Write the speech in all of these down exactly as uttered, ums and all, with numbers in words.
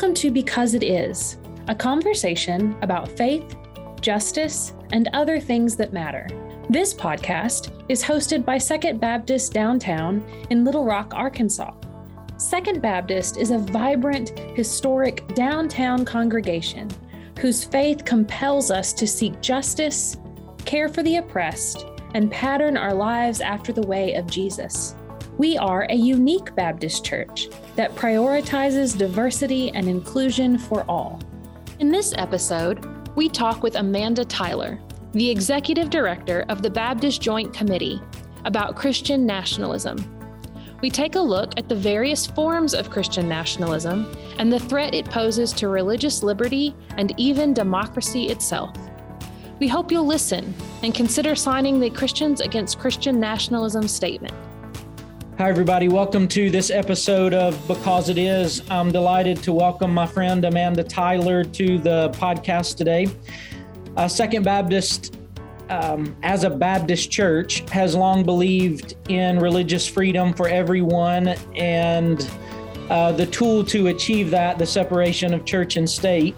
Welcome to Because It Is, a conversation about faith, justice, and other things that matter. This podcast is hosted by Second Baptist Downtown in Little Rock, Arkansas. Second Baptist is a vibrant, historic downtown congregation whose faith compels us to seek justice, care for the oppressed, and pattern our lives after the way of Jesus. We are a unique Baptist church that prioritizes diversity and inclusion for all. In this episode, we talk with Amanda Tyler, the Executive Director of the Baptist Joint Committee, about Christian nationalism. We take a look at the various forms of Christian nationalism and the threat it poses to religious liberty and even democracy itself. We hope you'll listen and consider signing the Christians Against Christian Nationalism statement. Hi, everybody. Welcome to this episode of Because It Is. I'm delighted to welcome my friend Amanda Tyler to the podcast today. Uh, Second Baptist, um, as a Baptist church, has long believed in religious freedom for everyone and uh, the tool to achieve that, the separation of church and state.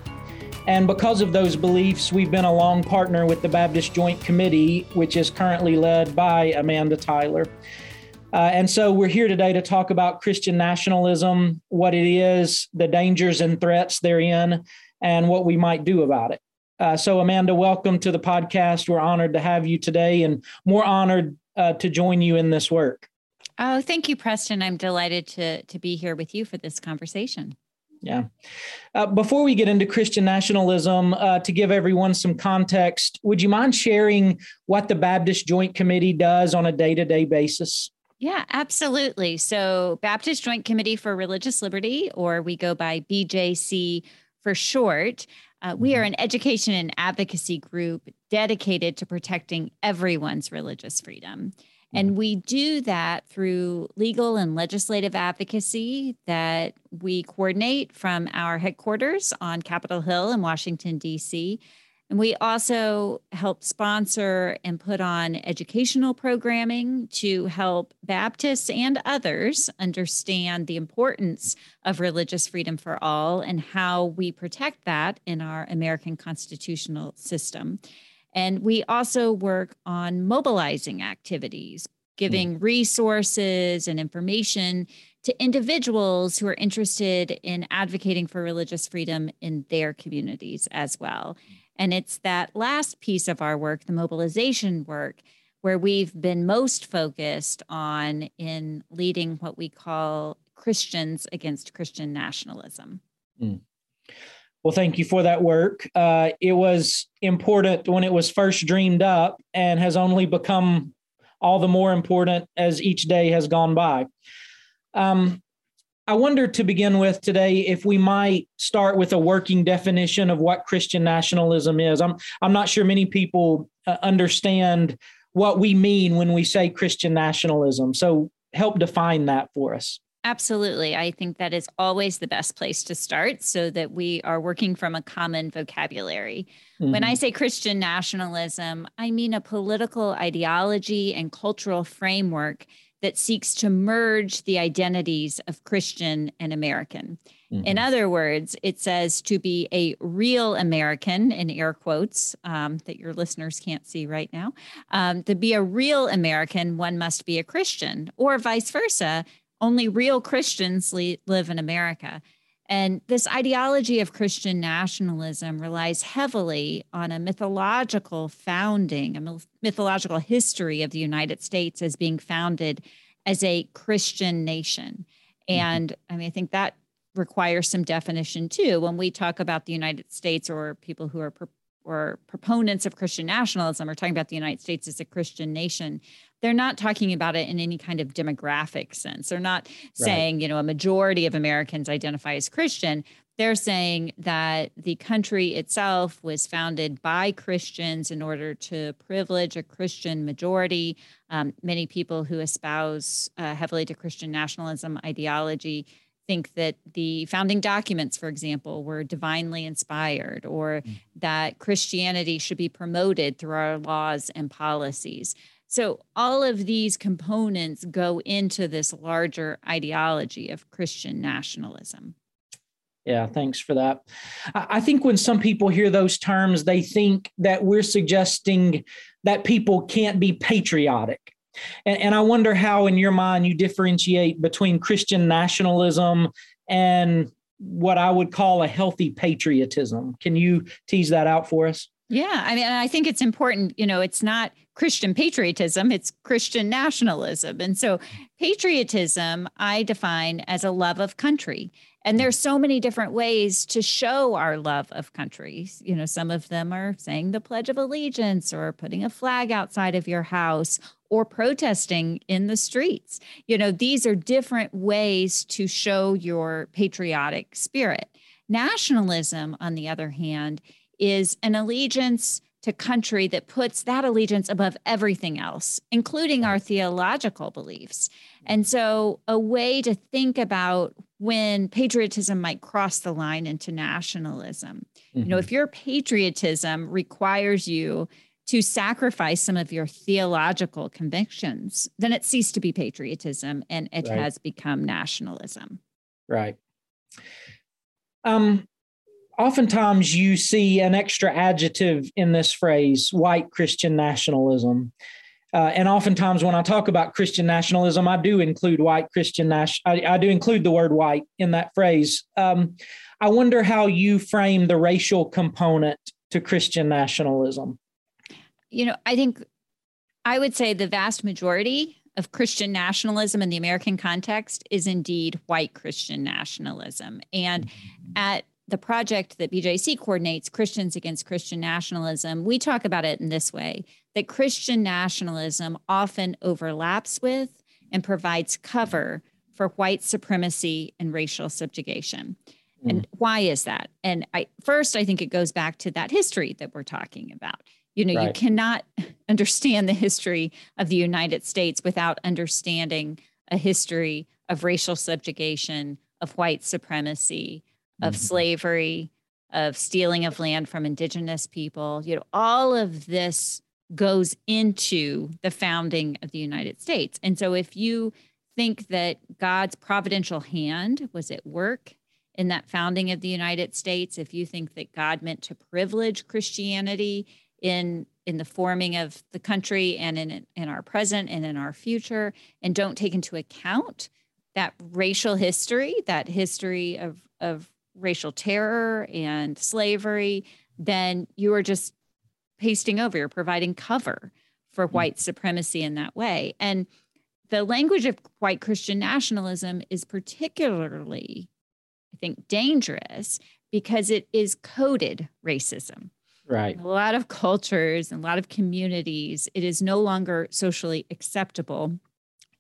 And because of those beliefs, we've been a long partner with the Baptist Joint Committee, which is currently led by Amanda Tyler. Uh, and so we're here today to talk about Christian nationalism, what it is, the dangers and threats therein, and what we might do about it. Uh, so, Amanda, welcome to the podcast. We're honored to have you today and more honored uh, to join you in this work. Oh, thank you, Preston. I'm delighted to, to be here with you for this conversation. Yeah. Uh, before we get into Christian nationalism, uh, to give everyone some context, would you mind sharing what the Baptist Joint Committee does on a day-to-day basis? Yeah, absolutely. So Baptist Joint Committee for Religious Liberty, or we go by B J C for short, uh, we are an education and advocacy group dedicated to protecting everyone's religious freedom. And we do that through legal and legislative advocacy that we coordinate from our headquarters on Capitol Hill in Washington, D C, and we also help sponsor and put on educational programming to help Baptists and others understand the importance of religious freedom for all and how we protect that in our American constitutional system. And we also work on mobilizing activities, giving resources and information to individuals who are interested in advocating for religious freedom in their communities as well. And it's that last piece of our work, the mobilization work, where we've been most focused on in leading what we call Christians Against Christian Nationalism. Mm. Well, thank you for that work. Uh, it was important when it was first dreamed up and has only become all the more important as each day has gone by. Um, I wonder to begin with today if we might start with a working definition of what Christian nationalism is. I'm I'm not sure many people uh, understand what we mean when we say Christian nationalism. So help define that for us. Absolutely. I think that is always the best place to start so that we are working from a common vocabulary. Mm-hmm. When I say Christian nationalism, I mean a political ideology and cultural framework that seeks to merge the identities of Christian and American. Mm-hmm. In other words, it says to be a real American, in air quotes, um, that your listeners can't see right now. Um, to be a real American, one must be a Christian, or vice versa. Only real Christians le- live in America. And this ideology of Christian nationalism relies heavily on a mythological founding, a mythological history of the United States as being founded as a Christian nation. And I mean, I think that requires some definition too. When we talk about the United States, or people who are pro- or proponents of Christian nationalism are talking about the United States as a Christian nation, they're not talking about it in any kind of demographic sense. They're not saying, right, you know, a majority of Americans identify as Christian. They're saying that the country itself was founded by Christians in order to privilege a Christian majority. Um, many people who espouse uh, heavily to Christian nationalism ideology think that the founding documents, for example, were divinely inspired, or mm. that Christianity should be promoted through our laws and policies. So all of these components go into this larger ideology of Christian nationalism. Yeah, thanks for that. I think when some people hear those terms, they think that we're suggesting that people can't be patriotic. And, and I wonder how, in your mind, you differentiate between Christian nationalism and what I would call a healthy patriotism. Can you tease that out for us? Yeah, I mean, I think it's important, you know, it's not Christian patriotism, it's Christian nationalism. And so patriotism, I define as a love of country. And there's so many different ways to show our love of countries. You know, some of them are saying the Pledge of Allegiance or putting a flag outside of your house or protesting in the streets. You know, these are different ways to show your patriotic spirit. Nationalism, on the other hand, is an allegiance to country that puts that allegiance above everything else, including our theological beliefs. And so a way to think about when patriotism might cross the line into nationalism, mm-hmm. you know, if your patriotism requires you to sacrifice some of your theological convictions, then it ceased to be patriotism and it right. has become nationalism. Right. Um. Oftentimes you see an extra adjective in this phrase, white Christian nationalism. Uh, and oftentimes when I talk about Christian nationalism, I do include white Christian nation. I, I do include the word white in that phrase. Um, I wonder how you frame the racial component to Christian nationalism. You know, I think I would say the vast majority of Christian nationalism in the American context is indeed white Christian nationalism. And at the project that B J C coordinates, Christians Against Christian Nationalism, we talk about it in this way, that Christian nationalism often overlaps with and provides cover for white supremacy and racial subjugation. Mm. And why is that? And I, first, I think it goes back to that history that we're talking about. You know, right. you cannot understand the history of the United States without understanding a history of racial subjugation, of white supremacy, of slavery, of stealing of land from indigenous people. You know, all of this goes into the founding of the United States. And so if you think that God's providential hand was at work in that founding of the United States, if you think that God meant to privilege Christianity in in the forming of the country and in, in our present and in our future, and don't take into account that racial history, that history of, of racial terror and slavery, then you are just pasting over, you're providing cover for white supremacy in that way. And the language of white Christian nationalism is particularly, I think, dangerous because it is coded racism. Right. In a lot of cultures and a lot of communities, it is no longer socially acceptable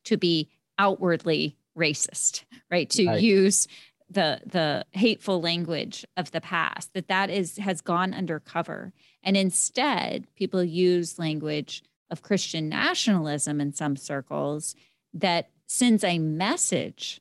to be outwardly racist, right? To right. use the the hateful language of the past, that that is has gone undercover. And instead, people use language of Christian nationalism in some circles that sends a message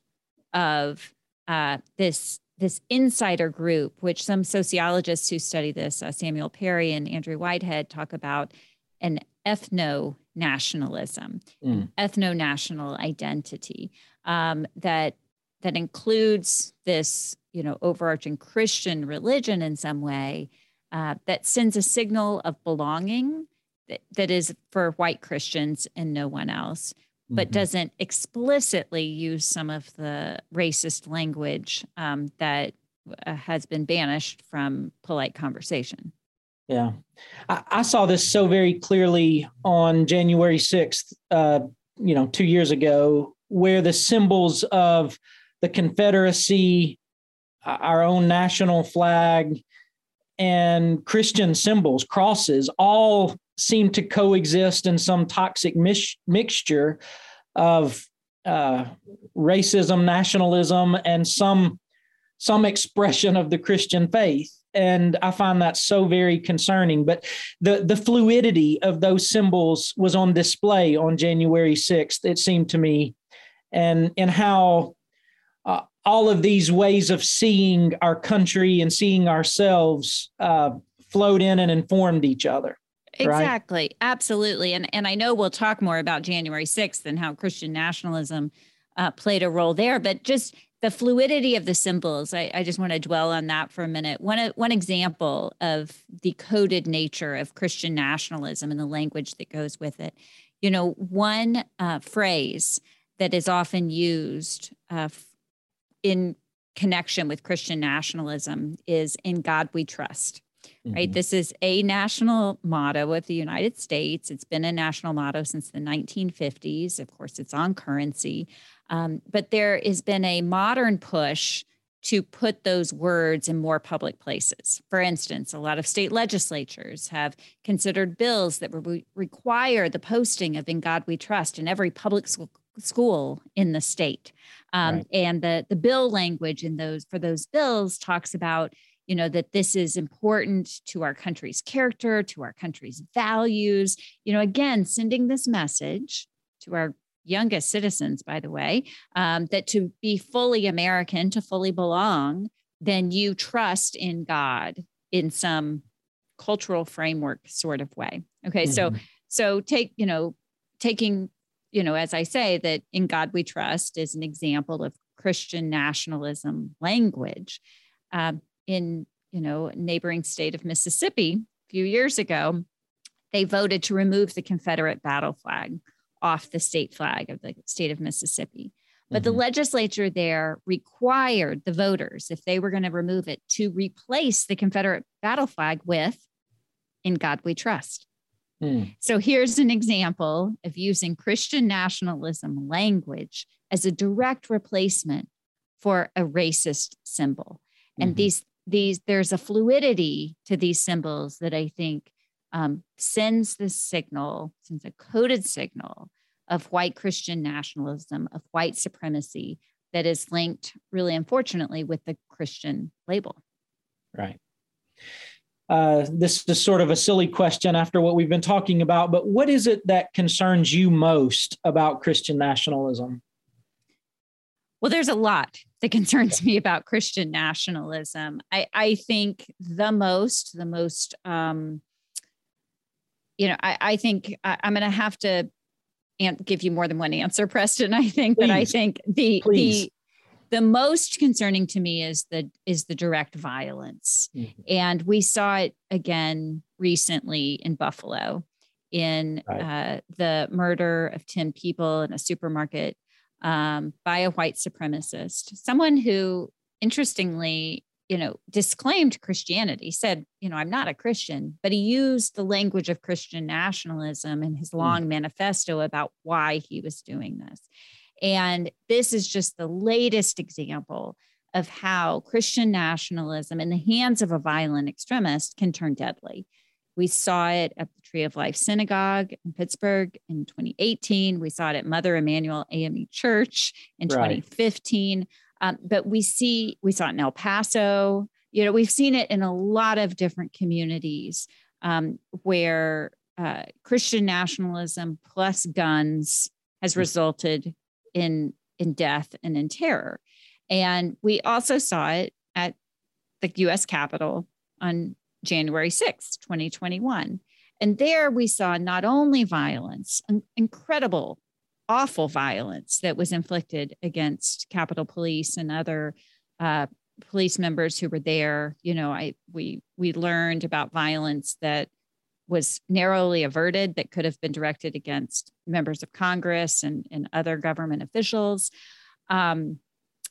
of uh, this, this insider group, which some sociologists who study this, uh, Samuel Perry and Andrew Whitehead, talk about an ethno-nationalism, mm. ethno-national identity um, that that includes this, you know, overarching Christian religion in some way uh, that sends a signal of belonging that, that is for white Christians and no one else, but mm-hmm. doesn't explicitly use some of the racist language um, that uh, has been banished from polite conversation. Yeah, I, I saw this so very clearly on January sixth, uh, you know, two years ago, where the symbols of the Confederacy, our own national flag, and Christian symbols, crosses, all seem to coexist in some toxic mis- mixture of uh, racism, nationalism, and some, some expression of the Christian faith. And I find that so very concerning. But the, the fluidity of those symbols was on display on January sixth, it seemed to me, and, and how Uh, all of these ways of seeing our country and seeing ourselves uh, flowed in and informed each other. Right? Exactly. Absolutely. And, and I know we'll talk more about January sixth and how Christian nationalism uh, played a role there, but just the fluidity of the symbols, I, I just want to dwell on that for a minute. One, one example of the coded nature of Christian nationalism and the language that goes with it. You know, one uh, phrase that is often used uh, in connection with Christian nationalism is "In God we trust," mm-hmm. right? This is a national motto of the United States. It's been a national motto since the nineteen fifties. Of course, it's on currency. Um, but there has been a modern push to put those words in more public places. For instance, a lot of state legislatures have considered bills that re- require the posting of "In God We Trust" in every public school, school in the state. Um, right. And the, the bill language in those for those bills talks about, you know, that this is important to our country's character, to our country's values, you know, again, sending this message to our youngest citizens, by the way, um, that to be fully American, to fully belong, then you trust in God in some cultural framework sort of way. Okay. Mm-hmm. So, so take, you know, taking, you know, as I say, that "In God we trust" is an example of Christian nationalism language. Um, in, you know, neighboring state of Mississippi a few years ago, they voted to remove the Confederate battle flag off the state flag of the state of Mississippi. But mm-hmm. the legislature there required the voters, if they were going to remove it, to replace the Confederate battle flag with "In God we trust." Mm. So here's an example of using Christian nationalism language as a direct replacement for a racist symbol. Mm-hmm. And these, these, there's a fluidity to these symbols that I think Um, sends the signal, sends a coded signal of white Christian nationalism, of white supremacy that is linked, really unfortunately, with the Christian label. Right. Uh, this is sort of a silly question after what we've been talking about, but what is it that concerns you most about Christian nationalism? Well, there's a lot that concerns me about Christian nationalism. I, I think the most, the most... Um, You know, I, I think I, I'm going to have to an- give you more than one answer, Preston. I think, Please. but I think the Please. the the most concerning to me is the is the direct violence, mm-hmm. and we saw it again recently in Buffalo, in right. uh, the murder of ten people in a supermarket um, by a white supremacist, someone who, interestingly, you know, disclaimed Christianity, said, you know, "I'm not a Christian," but he used the language of Christian nationalism in his long mm. manifesto about why he was doing this. And this is just the latest example of how Christian nationalism in the hands of a violent extremist can turn deadly. We saw it at the Tree of Life Synagogue in Pittsburgh in twenty eighteen. We saw it at Mother Emanuel A M E Church in right. twenty fifteen. Um, but we see, we saw it in El Paso, you know, we've seen it in a lot of different communities um, where uh, Christian nationalism plus guns has resulted in, in death and in terror. And we also saw it at the U S Capitol on January sixth, twenty twenty-one. And there we saw not only violence, incredible awful violence that was inflicted against Capitol Police and other uh, police members who were there. You know, I we we learned about violence that was narrowly averted that could have been directed against members of Congress and, and other government officials. Um,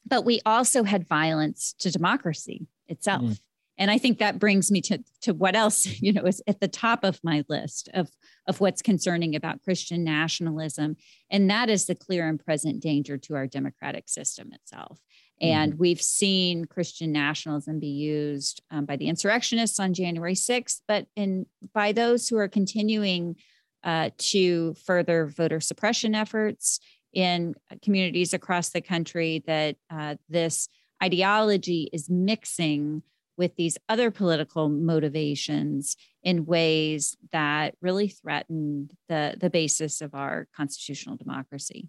but we also had violence to democracy itself. Mm-hmm. And I think that brings me to, to what else, you know, is at the top of my list of, of what's concerning about Christian nationalism. And that is the clear and present danger to our democratic system itself. And mm-hmm. we've seen Christian nationalism be used um, by the insurrectionists on January sixth, but in by those who are continuing uh, to further voter suppression efforts in communities across the country, that uh, this ideology is mixing with these other political motivations in ways that really threatened the, the basis of our constitutional democracy.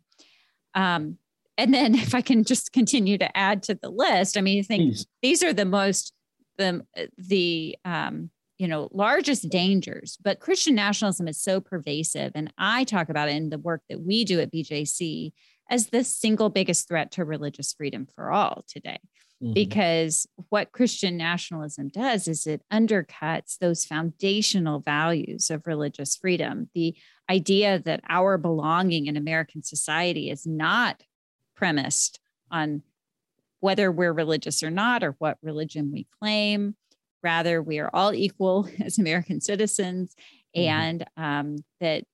Um, and then if I can just continue to add to the list, I mean, I think Please. these are the most, the, the um, you know, largest dangers, but Christian nationalism is so pervasive. And I talk about it in the work that we do at B J C as the single biggest threat to religious freedom for all today. Mm-hmm. Because what Christian nationalism does is it undercuts those foundational values of religious freedom. The idea that our belonging in American society is not premised on whether we're religious or not, or what religion we claim. Rather, we are all equal as American citizens, mm-hmm. and um, that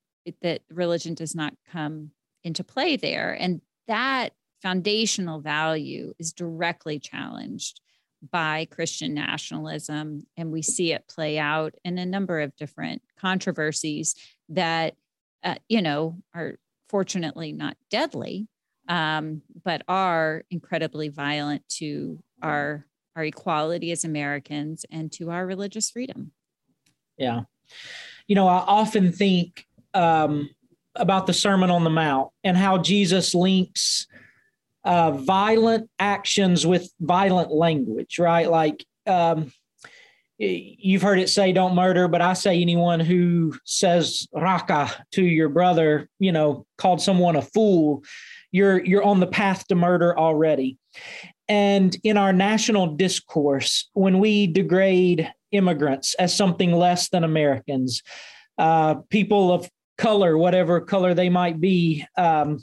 that religion does not come into play there. And that foundational value is directly challenged by Christian nationalism. And we see it play out in a number of different controversies that, uh, you know, are fortunately not deadly, um, but are incredibly violent to our, our equality as Americans and to our religious freedom. Yeah. You know, I often think um, about the Sermon on the Mount and how Jesus links Uh, violent actions with violent language, right? Like um, you've heard it say, don't murder, but I say anyone who says raka to your brother, you know, called someone a fool, you're, you're on the path to murder already. And in our national discourse, when we degrade immigrants as something less than Americans, uh, people of color, whatever color they might be, um,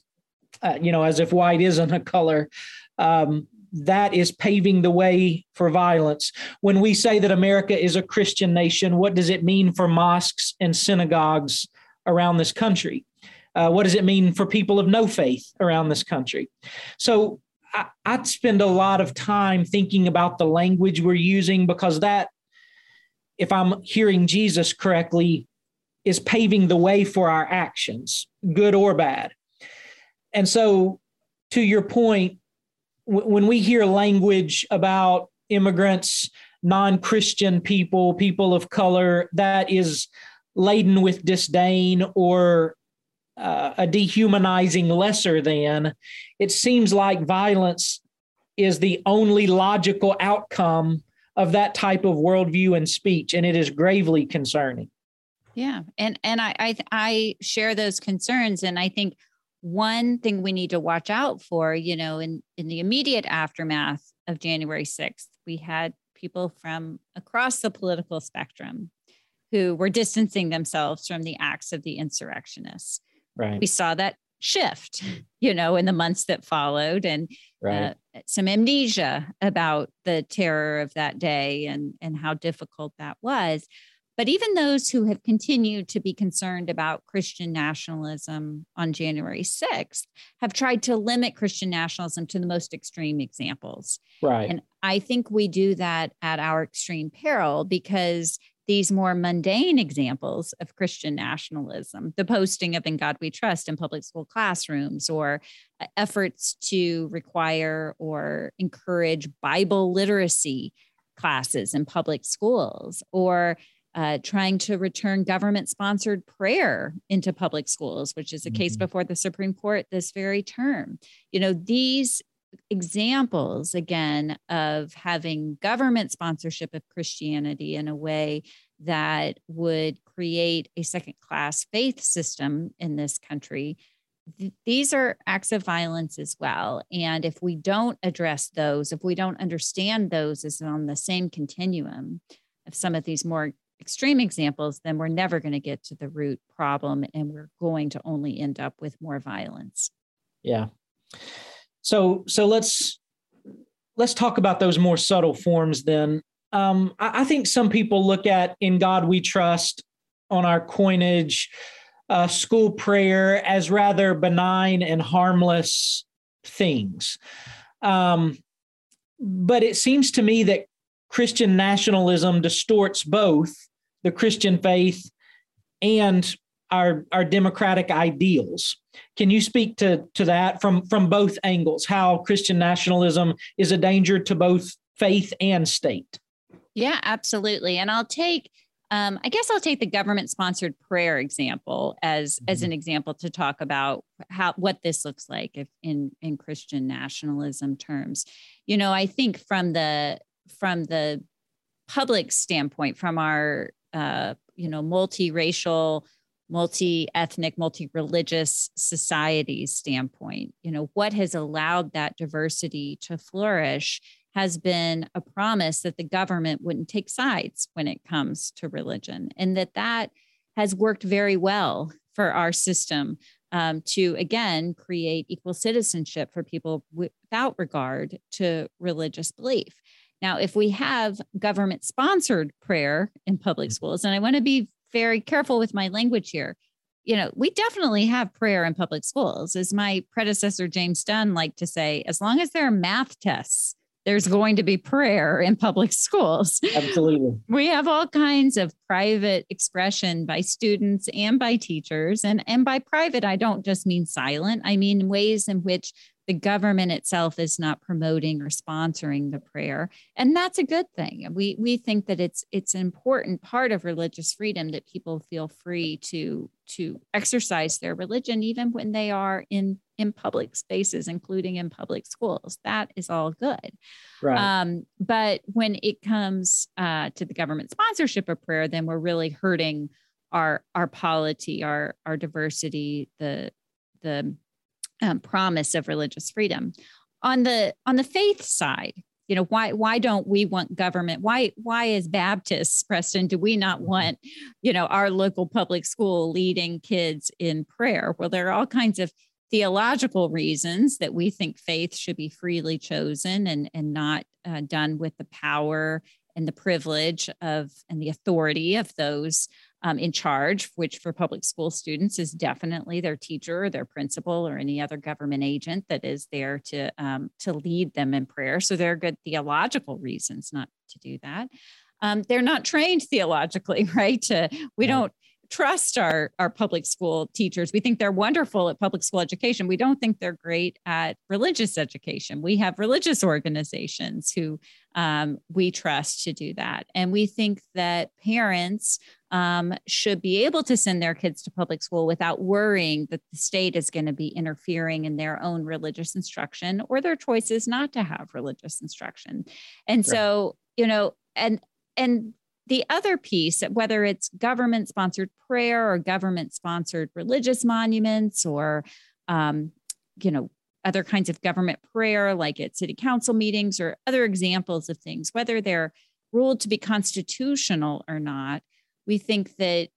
Uh, you know, as if white isn't a color, um, that is paving the way for violence. When we say that America is a Christian nation, what does it mean for mosques and synagogues around this country? Uh, what does it mean for people of no faith around this country? So I, I'd spend a lot of time thinking about the language we're using, because that, if I'm hearing Jesus correctly, is paving the way for our actions, good or bad. And so, to your point, w- when we hear language about immigrants, non-Christian people, people of color, that is laden with disdain or uh, a dehumanizing lesser than, it seems like violence is the only logical outcome of that type of worldview and speech, and it is gravely concerning. Yeah, and and I I, I share those concerns, and I think one thing we need to watch out for, you know, in, in the immediate aftermath of January sixth, we had people from across the political spectrum who were distancing themselves from the acts of the insurrectionists. Right. We saw that shift, you know, in the months that followed, and right. uh, some amnesia about the terror of that day and, and how difficult that was. But even those who have continued to be concerned about Christian nationalism on January sixth have tried to limit Christian nationalism to the most extreme examples. Right. And I think we do that at our extreme peril, because these more mundane examples of Christian nationalism, the posting of In God We Trust in public school classrooms, or efforts to require or encourage Bible literacy classes in public schools, or Uh, trying to return government-sponsored prayer into public schools, which is a case mm-hmm. before the Supreme Court this very term. You know, these examples, again, of having government sponsorship of Christianity in a way that would create a second-class faith system in this country, th- these are acts of violence as well. And if we don't address those, if we don't understand those as on the same continuum of some of these more extreme examples, then we're never going to get to the root problem, and we're going to only end up with more violence. Yeah. So, so let's, let's talk about those more subtle forms then. Um, I, I think some people look at In God We Trust on our coinage, uh, school prayer, as rather benign and harmless things. Um, but it seems to me that Christian nationalism distorts both the Christian faith and our, our democratic ideals. Can you speak to, to that from, from both angles, how Christian nationalism is a danger to both faith and state? Yeah, absolutely. And I'll take, um, I guess I'll take the government-sponsored prayer example as, mm-hmm. as an example to talk about how what this looks like if in, in Christian nationalism terms. You know, I think from the from the public standpoint, from our, uh, you know, multiracial, multi-ethnic, multi-religious societies standpoint. You know, what has allowed that diversity to flourish has been a promise that the government wouldn't take sides when it comes to religion, and that that has worked very well for our system um, to, again, create equal citizenship for people without regard to religious belief. Now, if we have government-sponsored prayer in public schools, and I want to be very careful with my language here, you know, we definitely have prayer in public schools. As my predecessor, James Dunn, liked to say, as long as there are math tests, there's going to be prayer in public schools. Absolutely. We have all kinds of private expression by students and by teachers. And, and by private, I don't just mean silent. I mean ways in which the government itself is not promoting or sponsoring the prayer. And that's a good thing. We, we think that it's, it's an important part of religious freedom that people feel free to, to exercise their religion, even when they are in, in public spaces, including in public schools. That is all good. Right. Um, but when it comes uh, to the government sponsorship of prayer, then we're really hurting our, our polity, our, our diversity, the, the, Um, promise of religious freedom. On the on the faith side, you know, why why don't we want government? Why why as Baptists, Preston, do we not want, you know, our local public school leading kids in prayer? Well, there are all kinds of theological reasons that we think faith should be freely chosen and and not uh, done with the power and the privilege of and the authority of those Um, in charge, which for public school students is definitely their teacher or their principal or any other government agent that is there to um, to lead them in prayer. So there are good theological reasons not to do that. Um, they're not trained theologically, right? To, we don't trust our, our public school teachers. We think they're wonderful at public school education. We don't think they're great at religious education. We have religious organizations who um, we trust to do that. And we think that parents um, should be able to send their kids to public school without worrying that the state is going to be interfering in their own religious instruction or their choices not to have religious instruction. And so, you know, and, and, the other piece, whether it's government-sponsored prayer or government-sponsored religious monuments or, um, you know, other kinds of government prayer, like at city council meetings or other examples of things, whether they're ruled to be constitutional or not, we think that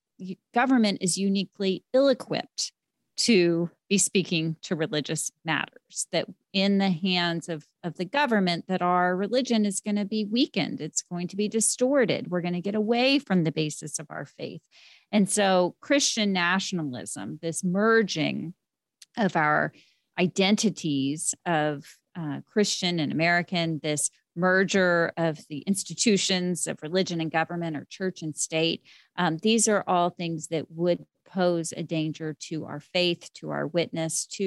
government is uniquely ill-equipped to be speaking to religious matters, that in the hands of, of the government, that our religion is going to be weakened. It's going to be distorted. We're going to get away from the basis of our faith. And so Christian nationalism, this merging of our identities of uh, Christian and American, this merger of the institutions of religion and government or church and state, um, these are all things that would pose a danger to our faith, to our witness, to,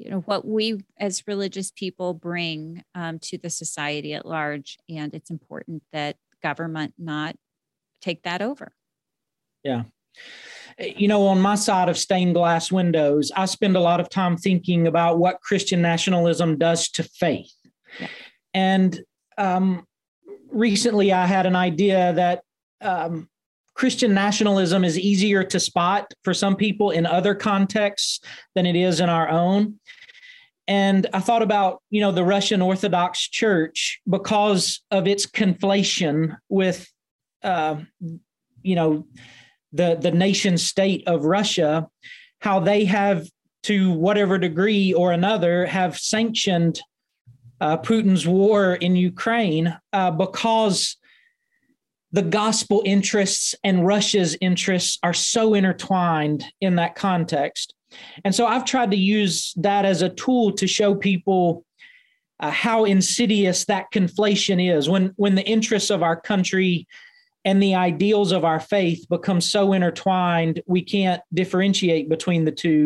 you know, what we as religious people bring um, to the society at large. And it's important that government not take that over. Yeah. You know, on my side of stained glass windows, I spend a lot of time thinking about what Christian nationalism does to faith. Yeah. And um, recently I had an idea that um, Christian nationalism is easier to spot for some people in other contexts than it is in our own. And I thought about, you know, the Russian Orthodox Church because of its conflation with, uh, you know, the, the nation state of Russia, how they have, to whatever degree or another, have sanctioned uh, Putin's war in Ukraine uh, because the gospel interests and Russia's interests are so intertwined in that context. And so I've tried to use that as a tool to show people uh, how insidious that conflation is when, when the interests of our country and the ideals of our faith become so intertwined, we can't differentiate between the two.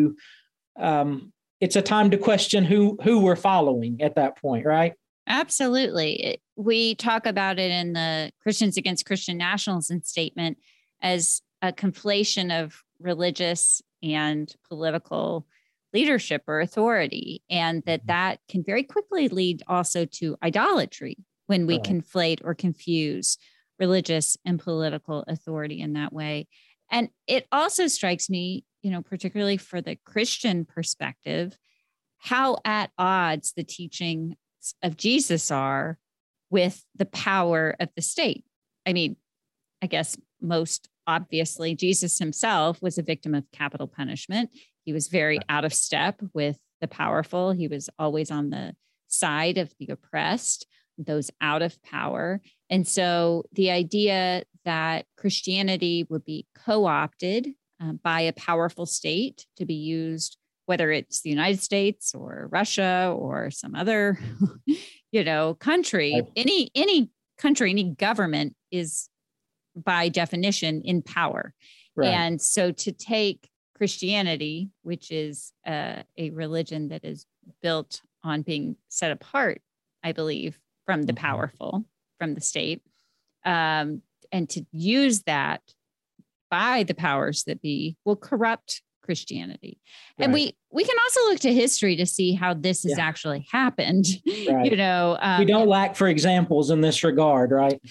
Um, it's a time to question who, who we're following at that point, right? Absolutely. We talk about it in the Christians Against Christian Nationalism statement as a conflation of religious and political leadership or authority, and that that can very quickly lead also to idolatry when we conflate or confuse religious and political authority in that way. And it also strikes me, you know, particularly for the Christian perspective, how at odds the teachings of Jesus are with the power of the state. I mean, I guess most obviously, Jesus himself was a victim of capital punishment. He was very out of step with the powerful. He was always on the side of the oppressed, those out of power. And so the idea that Christianity would be co-opted um, by a powerful state to be used, whether it's the United States or Russia or some other, you know, country, any, any country, any government is by definition in power. Right. And so to take Christianity, which is uh, a religion that is built on being set apart, I believe, from the powerful, from the state, um, and to use that by the powers that be will corrupt Christianity. Right. And we we can also look to history to see how this has yeah. actually happened. Right. You know, um, we don't lack for examples in this regard, right?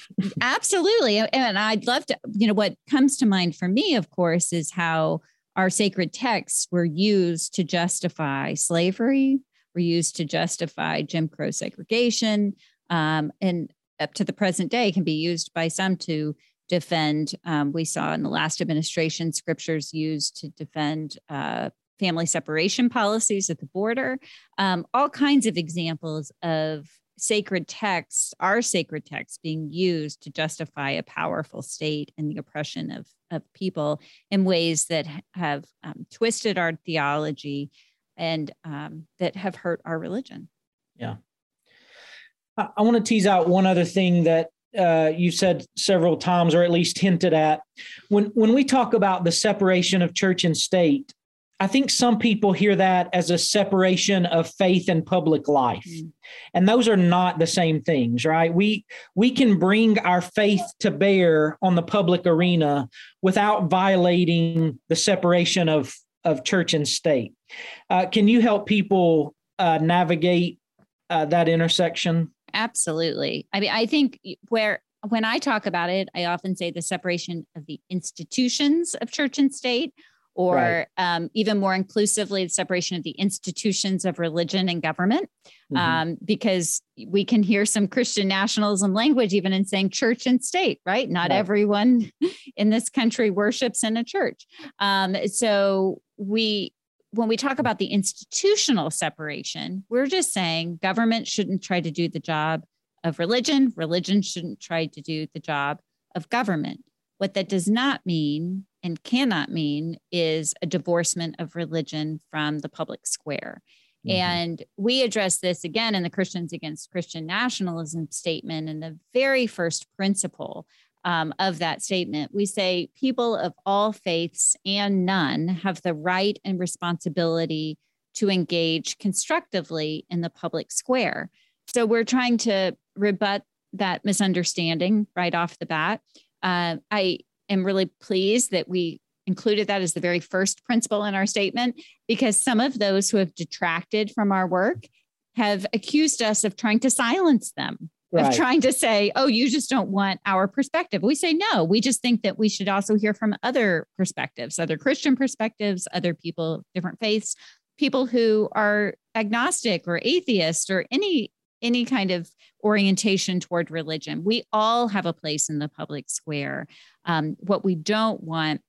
Absolutely. And I'd love to, you know, what comes to mind for me, of course, is how our sacred texts were used to justify slavery, were used to justify Jim Crow segregation, um, and up to the present day can be used by some to defend, um, we saw in the last administration, scriptures used to defend uh, family separation policies at the border, um, all kinds of examples of sacred texts, our sacred texts being used to justify a powerful state and the oppression of, of people in ways that have um, twisted our theology and um, that have hurt our religion. Yeah. I, I want to tease out one other thing that Uh, you said several times, or at least hinted at, when when we talk about the separation of church and state. I think some people hear that as a separation of faith and public life, mm-hmm. and those are not the same things, right? We we can bring our faith to bear on the public arena without violating the separation of of church and state. Uh, can you help people uh, navigate uh, that intersection? Absolutely. I mean, I think where when I talk about it, I often say the separation of the institutions of church and state, or right. um, even more inclusively, the separation of the institutions of religion and government, mm-hmm. um, because we can hear some Christian nationalism language even in saying church and state, right? Not right. everyone in this country worships in a church. Um, so we When we talk about the institutional separation, we're just saying government shouldn't try to do the job of religion. Religion shouldn't try to do the job of government. What that does not mean and cannot mean is a divorcement of religion from the public square. Mm-hmm. And we address this again in the Christians Against Christian Nationalism statement, and the very first principle Um, of that statement, we say people of all faiths and none have the right and responsibility to engage constructively in the public square. So we're trying to rebut that misunderstanding right off the bat. Uh, I am really pleased that we included that as the very first principle in our statement, because some of those who have detracted from our work have accused us of trying to silence them. Right. Of trying to say, oh, you just don't want our perspective. We say, no, we just think that we should also hear from other perspectives, other Christian perspectives, other people, different faiths, people who are agnostic or atheist or any any kind of orientation toward religion. We all have a place in the public square. Um, what we don't want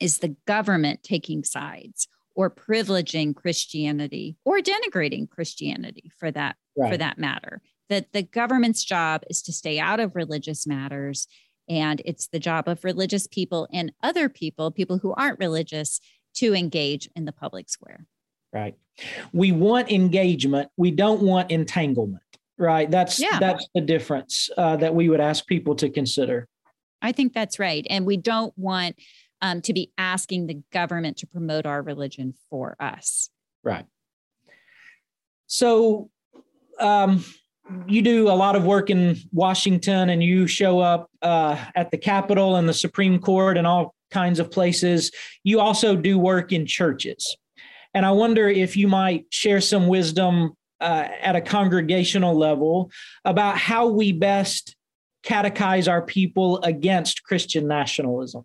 is the government taking sides or privileging Christianity or denigrating Christianity for that, right. for that matter. That the government's job is to stay out of religious matters, and it's the job of religious people and other people, people who aren't religious, to engage in the public square. Right. We want engagement. We don't want entanglement, right? That's yeah. that's the difference uh, that we would ask people to consider. I think that's right. And we don't want um, to be asking the government to promote our religion for us. Right. So, um, you do a lot of work in Washington, and you show up uh, at the Capitol and the Supreme Court and all kinds of places. You also do work in churches. And I wonder if you might share some wisdom uh, at a congregational level about how we best catechize our people against Christian nationalism.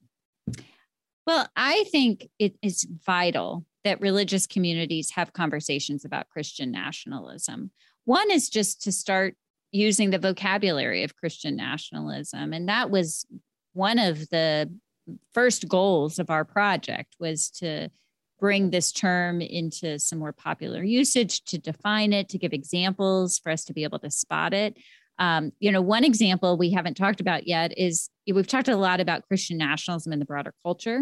Well, I think it is vital that religious communities have conversations about Christian nationalism. One is just to start using the vocabulary of Christian nationalism. And that was one of the first goals of our project, was to bring this term into some more popular usage, to define it, to give examples for us to be able to spot it. Um, you know, one example we haven't talked about yet is, we've talked a lot about Christian nationalism in the broader culture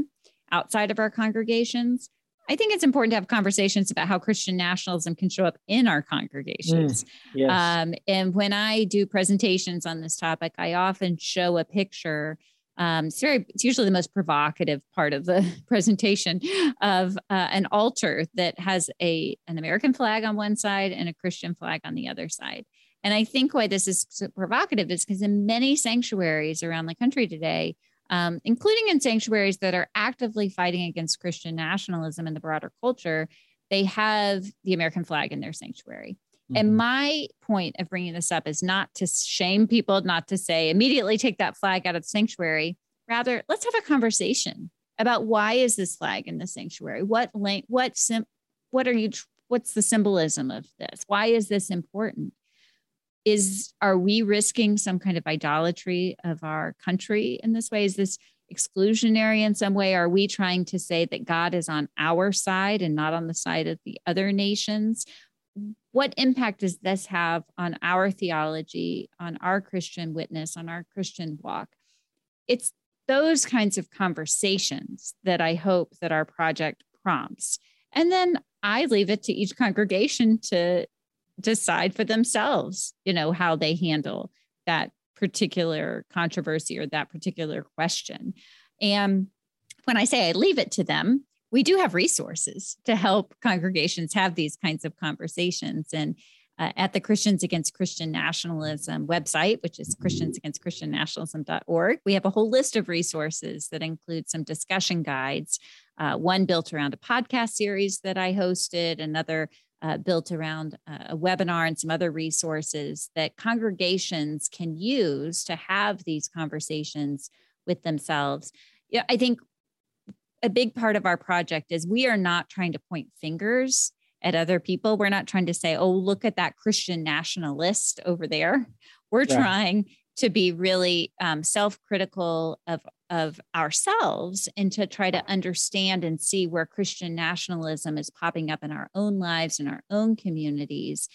outside of our congregations. I think it's important to have conversations about how Christian nationalism can show up in our congregations. Mm, yes. um, and when I do presentations on this topic, I often show a picture. Um, it's, very, it's usually the most provocative part of the presentation, of uh, an altar that has a an American flag on one side and a Christian flag on the other side. And I think why this is so provocative is because in many sanctuaries around the country today, um, including in sanctuaries that are actively fighting against Christian nationalism and the broader culture, they have the American flag in their sanctuary. Mm-hmm. And my point of bringing this up is not to shame people, not to say immediately take that flag out of the sanctuary. Rather, let's have a conversation about why is this flag in the sanctuary? What link, what sim, what are you, what's the symbolism of this? Why is this important? Is, are we risking some kind of idolatry of our country in this way? Is this exclusionary in some way? Are we trying to say that God is on our side and not on the side of the other nations? What impact does this have on our theology, on our Christian witness, on our Christian walk? It's those kinds of conversations that I hope that our project prompts. And then I leave it to each congregation to decide for themselves, you know, how they handle that particular controversy or that particular question. And when I say I leave it to them, we do have resources to help congregations have these kinds of conversations. And uh, at the Christians Against Christian Nationalism website, which is christians against christian nationalism dot org, we have a whole list of resources that include some discussion guides, uh, one built around a podcast series that I hosted, another Uh, built around uh, a webinar and some other resources that congregations can use to have these conversations with themselves. Yeah, I think a big part of our project is we are not trying to point fingers at other people. We're not trying to say, oh, look at that Christian nationalist over there. We're yeah. trying to be really um, self-critical of, of ourselves and to try to understand and see where Christian nationalism is popping up in our own lives, in our own communities,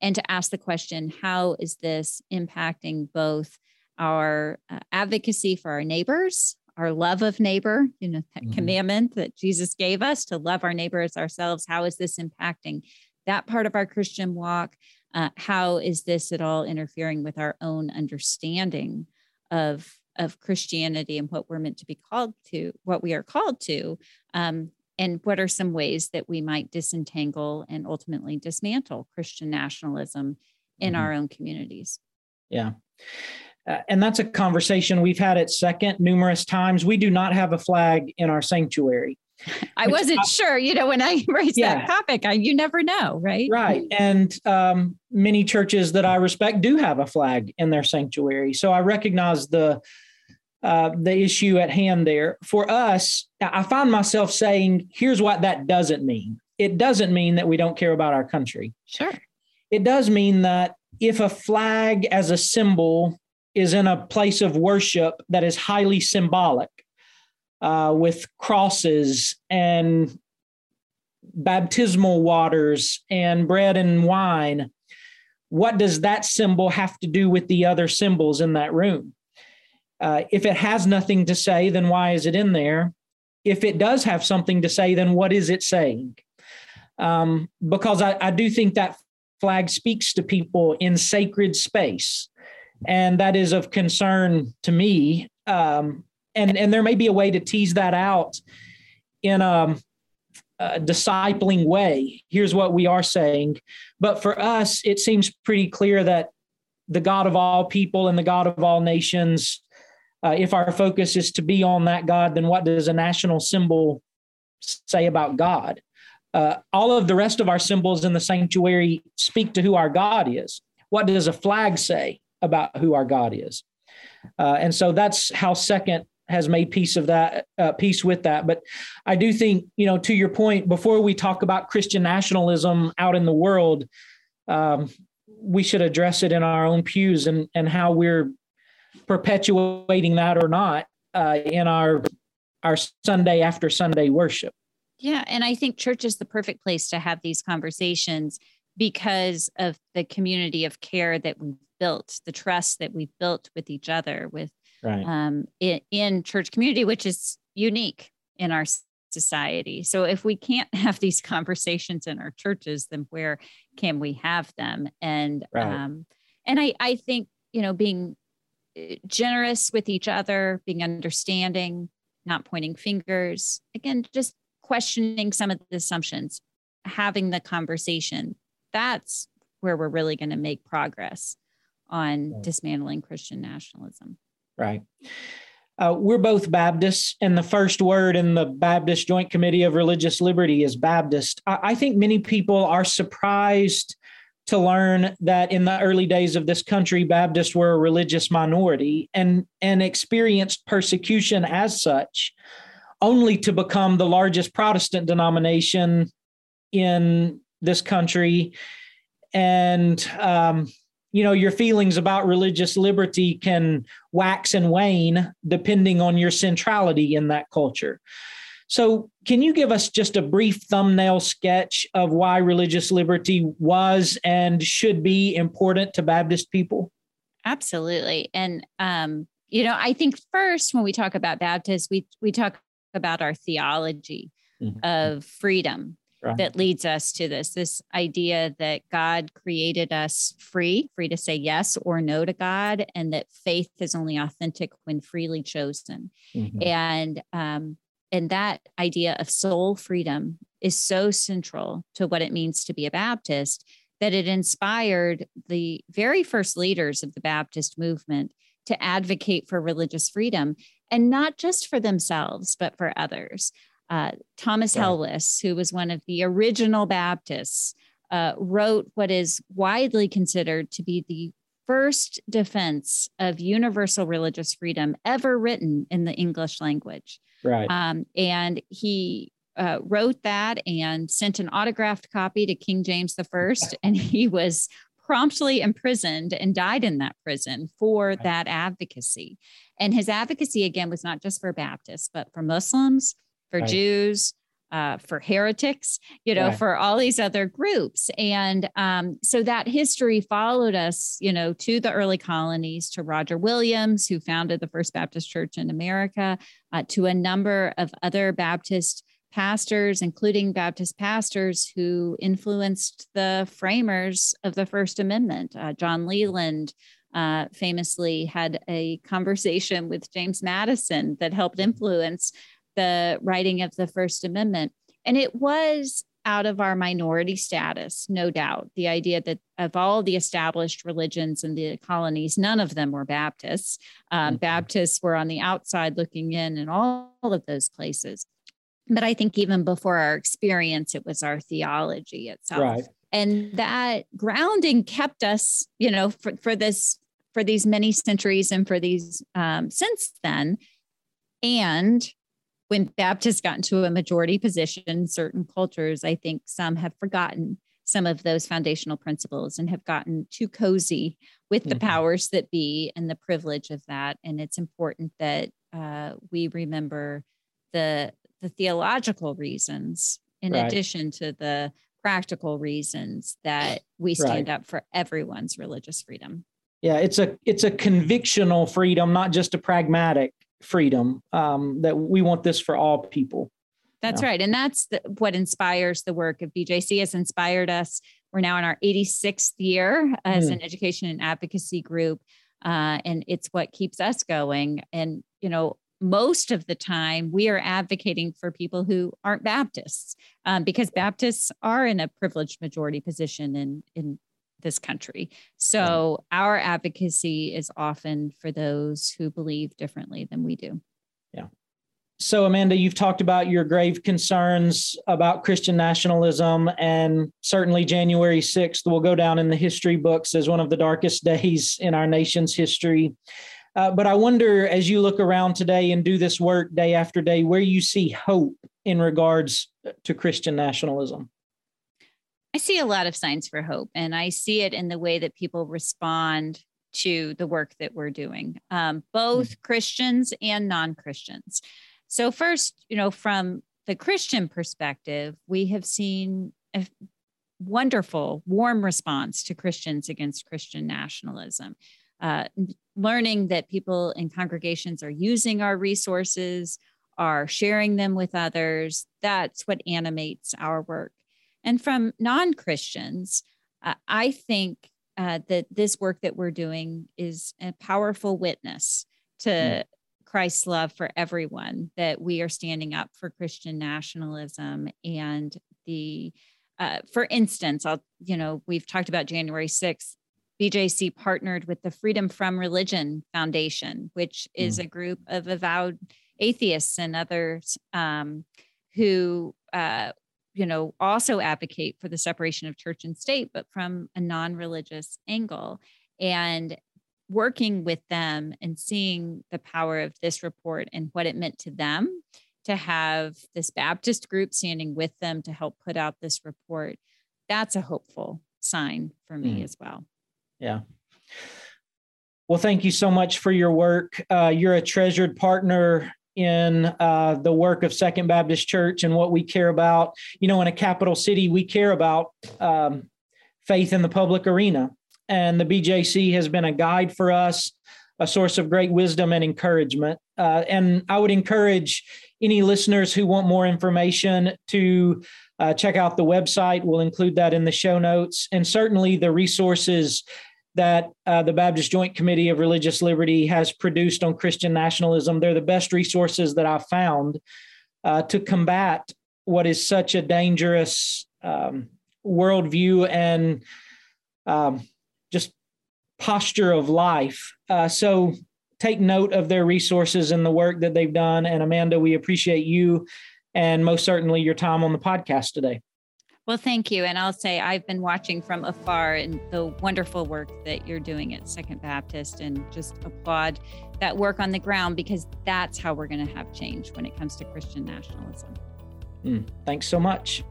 and to ask the question, how is this impacting both our uh, advocacy for our neighbors, our love of neighbor, you know, that mm-hmm. commandment that Jesus gave us to love our neighbor as ourselves? How is this impacting that part of our Christian walk? Uh, how is this at all interfering with our own understanding of, of Christianity and what we're meant to be called to, what we are called to, um, and what are some ways that we might disentangle and ultimately dismantle Christian nationalism in mm-hmm. our own communities? Yeah. Uh, and that's a conversation we've had at Second numerous times. We do not have a flag in our sanctuary. I wasn't I, sure, you know, when I raised yeah. that topic, I, you never know, right? Right. And um, many churches that I respect do have a flag in their sanctuary. So I recognize the uh, the issue at hand there. For us, I find myself saying, here's what that doesn't mean. It doesn't mean that we don't care about our country. Sure. It does mean that if a flag as a symbol is in a place of worship that is highly symbolic, Uh, with crosses and baptismal waters and bread and wine, what does that symbol have to do with the other symbols in that room? Uh, if it has nothing to say, then why is it in there? If it does have something to say, then what is it saying? Um, because I, I do think that flag speaks to people in sacred space, and that is of concern to me. Um, And and there may be a way to tease that out in a, a discipling way. Here's what we are saying. But for us, it seems pretty clear that the God of all people and the God of all nations, uh, if our focus is to be on that God, then what does a national symbol say about God? Uh, all of the rest of our symbols in the sanctuary speak to who our God is. What does a flag say about who our God is? Uh, and so that's how Second has made peace of that, uh, peace with that. But I do think, you know, to your point, before we talk about Christian nationalism out in the world, um, we should address it in our own pews and, and how we're perpetuating that or not uh, in our our Sunday after Sunday worship. Yeah, and I think church is the perfect place to have these conversations because of the community of care that we've built, the trust that we've built with each other, with right. um, in, in church community, which is unique in our society. So if we can't have these conversations in our churches, then where can we have them? And right. um, and I, I think, you know, being generous with each other, being understanding, not pointing fingers, again, just questioning some of the assumptions, having the conversation. That's where we're really going to make progress on dismantling Christian nationalism. Right. Uh, we're both Baptists, and the first word in the Baptist Joint Committee of Religious Liberty is Baptist. I, I think many people are surprised to learn that in the early days of this country, Baptists were a religious minority and, and experienced persecution as such, only to become the largest Protestant denomination in this country. And, um, you know, your feelings about religious liberty can wax and wane depending on your centrality in that culture. So can you give us just a brief thumbnail sketch of why religious liberty was and should be important to Baptist people? Absolutely. And, um, you know, I think first when we talk about Baptists, we, we talk about our theology mm-hmm. of freedom. Right. That leads us to this, this idea that God created us free, free to say yes or no to God, and that faith is only authentic when freely chosen. Mm-hmm. And um, and that idea of soul freedom is so central to what it means to be a Baptist that it inspired the very first leaders of the Baptist movement to advocate for religious freedom, and not just for themselves, but for others. Uh, Thomas yeah. Helwys, who was one of the original Baptists, uh, wrote what is widely considered to be the first defense of universal religious freedom ever written in the English language. Right. Um, and he uh, wrote that and sent an autographed copy to King James the First, and he was promptly imprisoned and died in that prison for right. that advocacy. And his advocacy, again, was not just for Baptists, but for Muslims, for right. Jews, uh, for heretics, you know, right. for all these other groups. And um, so that history followed us, you know, to the early colonies, to Roger Williams, who founded the First Baptist Church in America, uh, to a number of other Baptist pastors, including Baptist pastors who influenced the framers of the First Amendment. Uh, John Leland uh, famously had a conversation with James Madison that helped influence the writing of the First Amendment. And it was out of our minority status, no doubt, the idea that of all the established religions in the colonies, none of them were Baptists. Um, mm-hmm. Baptists were on the outside looking in in all of those places. But I think even before our experience, it was our theology itself. Right. And that grounding kept us, you know, for, for this, for these many centuries and for these um, since then. And when Baptists got into a majority position in certain cultures, I think some have forgotten some of those foundational principles and have gotten too cozy with the mm-hmm. powers that be and the privilege of that. And it's important that uh, we remember the, the theological reasons in right. addition to the practical reasons that we stand right. up for everyone's religious freedom. Yeah, it's a it's a convictional freedom, not just a pragmatic freedom, um, that we want this for all people. That's yeah. right. And that's the, what inspires the work of B J C, has inspired us. We're now in our eighty-sixth year as mm. an education and advocacy group. Uh, and it's what keeps us going. And, you know, most of the time we are advocating for people who aren't Baptists, um, because Baptists are in a privileged majority position in, in this country. So yeah. our advocacy is often for those who believe differently than we do. Yeah. So Amanda, you've talked about your grave concerns about Christian nationalism, and certainly January sixth will go down in the history books as one of the darkest days in our nation's history. Uh, but I wonder, as you look around today and do this work day after day, where you see hope in regards to Christian nationalism. I see a lot of signs for hope, and I see it in the way that people respond to the work that we're doing, um, both mm-hmm. Christians and non-Christians. So first, you know, from the Christian perspective, we have seen a wonderful, warm response to Christians Against Christian Nationalism. Uh, learning that people in congregations are using our resources, are sharing them with others, that's what animates our work. And from non-Christians, uh, I think uh, that this work that we're doing is a powerful witness to mm. Christ's love for everyone, that we are standing up for Christian nationalism and the, uh, for instance, I'll, you know, we've talked about January sixth, B J C partnered with the Freedom From Religion Foundation, which is mm. a group of avowed atheists and others um, who, uh, you know, also advocate for the separation of church and state, but from a non-religious angle. And working with them and seeing the power of this report and what it meant to them to have this Baptist group standing with them to help put out this report, that's a hopeful sign for me mm. as well. Yeah. Well, thank you so much for your work. Uh, you're a treasured partner in uh, the work of Second Baptist Church and what we care about. You know, in a capital city, we care about um, faith in the public arena. And the B J C has been a guide for us, a source of great wisdom and encouragement. Uh, and I would encourage any listeners who want more information to uh, check out the website. We'll include that in the show notes. And certainly the resources that uh, the Baptist Joint Committee of Religious Liberty has produced on Christian nationalism. They're the best resources that I've found uh, to combat what is such a dangerous um, worldview and um, just posture of life. Uh, so take note of their resources and the work that they've done. And Amanda, we appreciate you and most certainly your time on the podcast today. Well, thank you. And I'll say I've been watching from afar and the wonderful work that you're doing at Second Baptist, and just applaud that work on the ground, because that's how we're going to have change when it comes to Christian nationalism. Mm, thanks so much.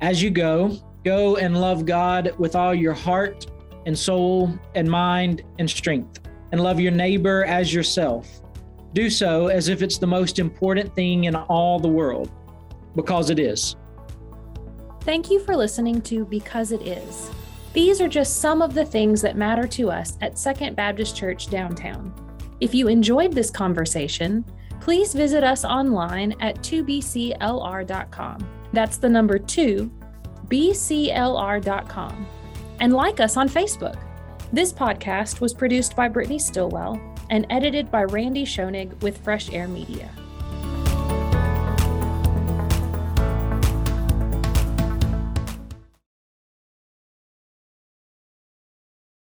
As you go, go and love God with all your heart and soul and mind and strength, and love your neighbor as yourself. Do so as if it's the most important thing in all the world, because it is. Thank you for listening to Because It Is. These are just some of the things that matter to us at Second Baptist Church Downtown. If you enjoyed this conversation, please visit us online at two b c l r dot com. That's the number two, b c l r dot com. And like us on Facebook. This podcast was produced by Brittany Stillwell and edited by Randy Schoenig with Fresh Air Media.